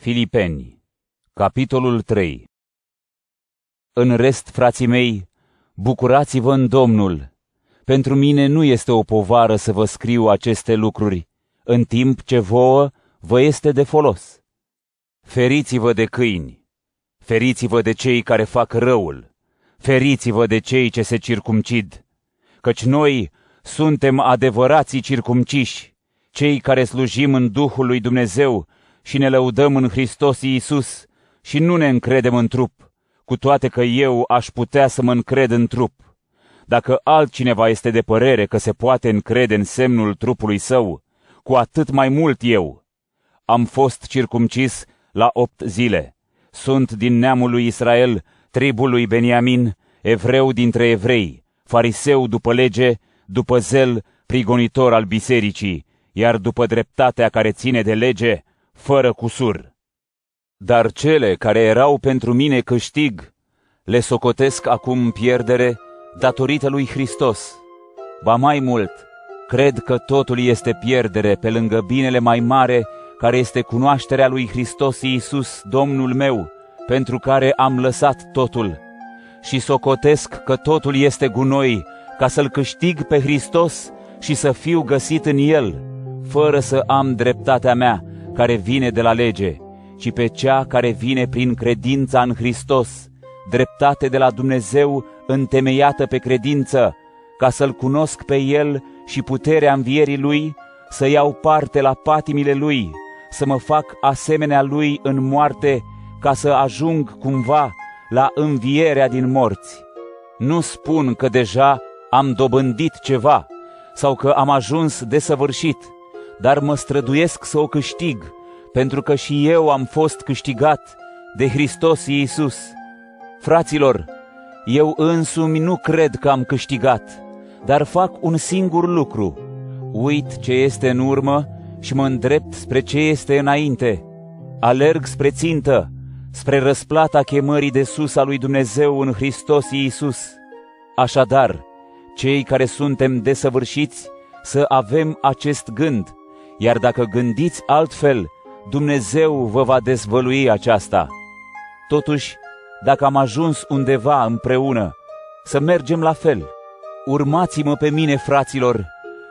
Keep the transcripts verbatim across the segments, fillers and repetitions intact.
Filipeni, capitolul trei. În rest, frații mei, bucurați-vă în Domnul! Pentru mine nu este o povară să vă scriu aceste lucruri, în timp ce vouă vă este de folos. Feriți-vă de câini, feriți-vă de cei care fac răul, feriți-vă de cei ce se circumcid, căci noi suntem adevărații circumciși, cei care slujim în Duhul lui Dumnezeu și ne lăudăm în Hristos Iisus și nu ne încredem în trup, cu toate că eu aș putea să mă încred în trup. Dacă altcineva este de părere că se poate încrede în semnul trupului său, cu atât mai mult eu. Am fost circumcis la opt zile. Sunt din neamul lui Israel, tribul lui Beniamin, evreu dintre evrei, fariseu după lege, după zel, prigonitor al bisericii, iar după dreptatea care ține de lege, fără cusur. Dar cele care erau pentru mine câștig, le socotesc acum pierdere datorită lui Hristos. Ba mai mult, cred că totul este pierdere pe lângă binele mai mare, care este cunoașterea lui Hristos Iisus, Domnul meu, pentru care am lăsat totul. Și socotesc că totul este gunoi, ca să-l câștig pe Hristos și să fiu găsit în el, fără să am dreptatea mea, care vine de la lege, ci pe cea care vine prin credința în Hristos, dreptate de la Dumnezeu întemeiată pe credință, ca să-L cunosc pe El și puterea învierii Lui, să iau parte la patimile Lui, să mă fac asemenea Lui în moarte, ca să ajung cumva la învierea din morți. Nu spun că deja am dobândit ceva sau că am ajuns desăvârșit, dar mă străduiesc să o câștig, pentru că și eu am fost câștigat de Hristos Iisus. Fraților, eu însumi nu cred că am câștigat, dar fac un singur lucru. Uit ce este în urmă și mă îndrept spre ce este înainte. Alerg spre țintă, spre răsplata chemării de sus a lui Dumnezeu în Hristos Iisus. Așadar, cei care suntem desăvârșiți, să avem acest gând, iar dacă gândiți altfel, Dumnezeu vă va dezvălui aceasta. Totuși, dacă am ajuns undeva împreună, să mergem la fel. Urmați-mă pe mine, fraților,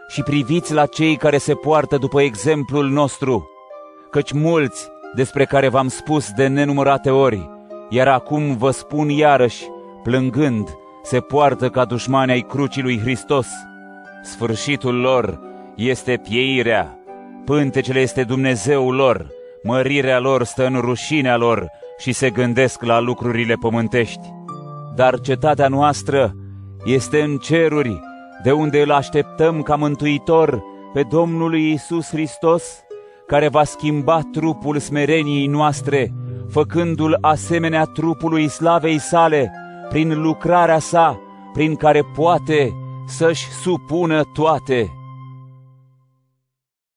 și priviți la cei care se poartă după exemplul nostru, căci mulți, despre care v-am spus de nenumărate ori, iar acum vă spun iarăși, plângând, se poartă ca dușmani ai crucii lui Hristos. Sfârșitul lor este pieirea, pântecele este Dumnezeul lor, mărirea lor stă în rușinea lor și se gândesc la lucrurile pământești. Dar cetatea noastră este în ceruri, de unde îl așteptăm ca mântuitor pe Domnul Iisus Hristos, care va schimba trupul smereniei noastre, făcându-l asemenea trupului slavei sale, prin lucrarea sa, prin care poate să-și supună toate.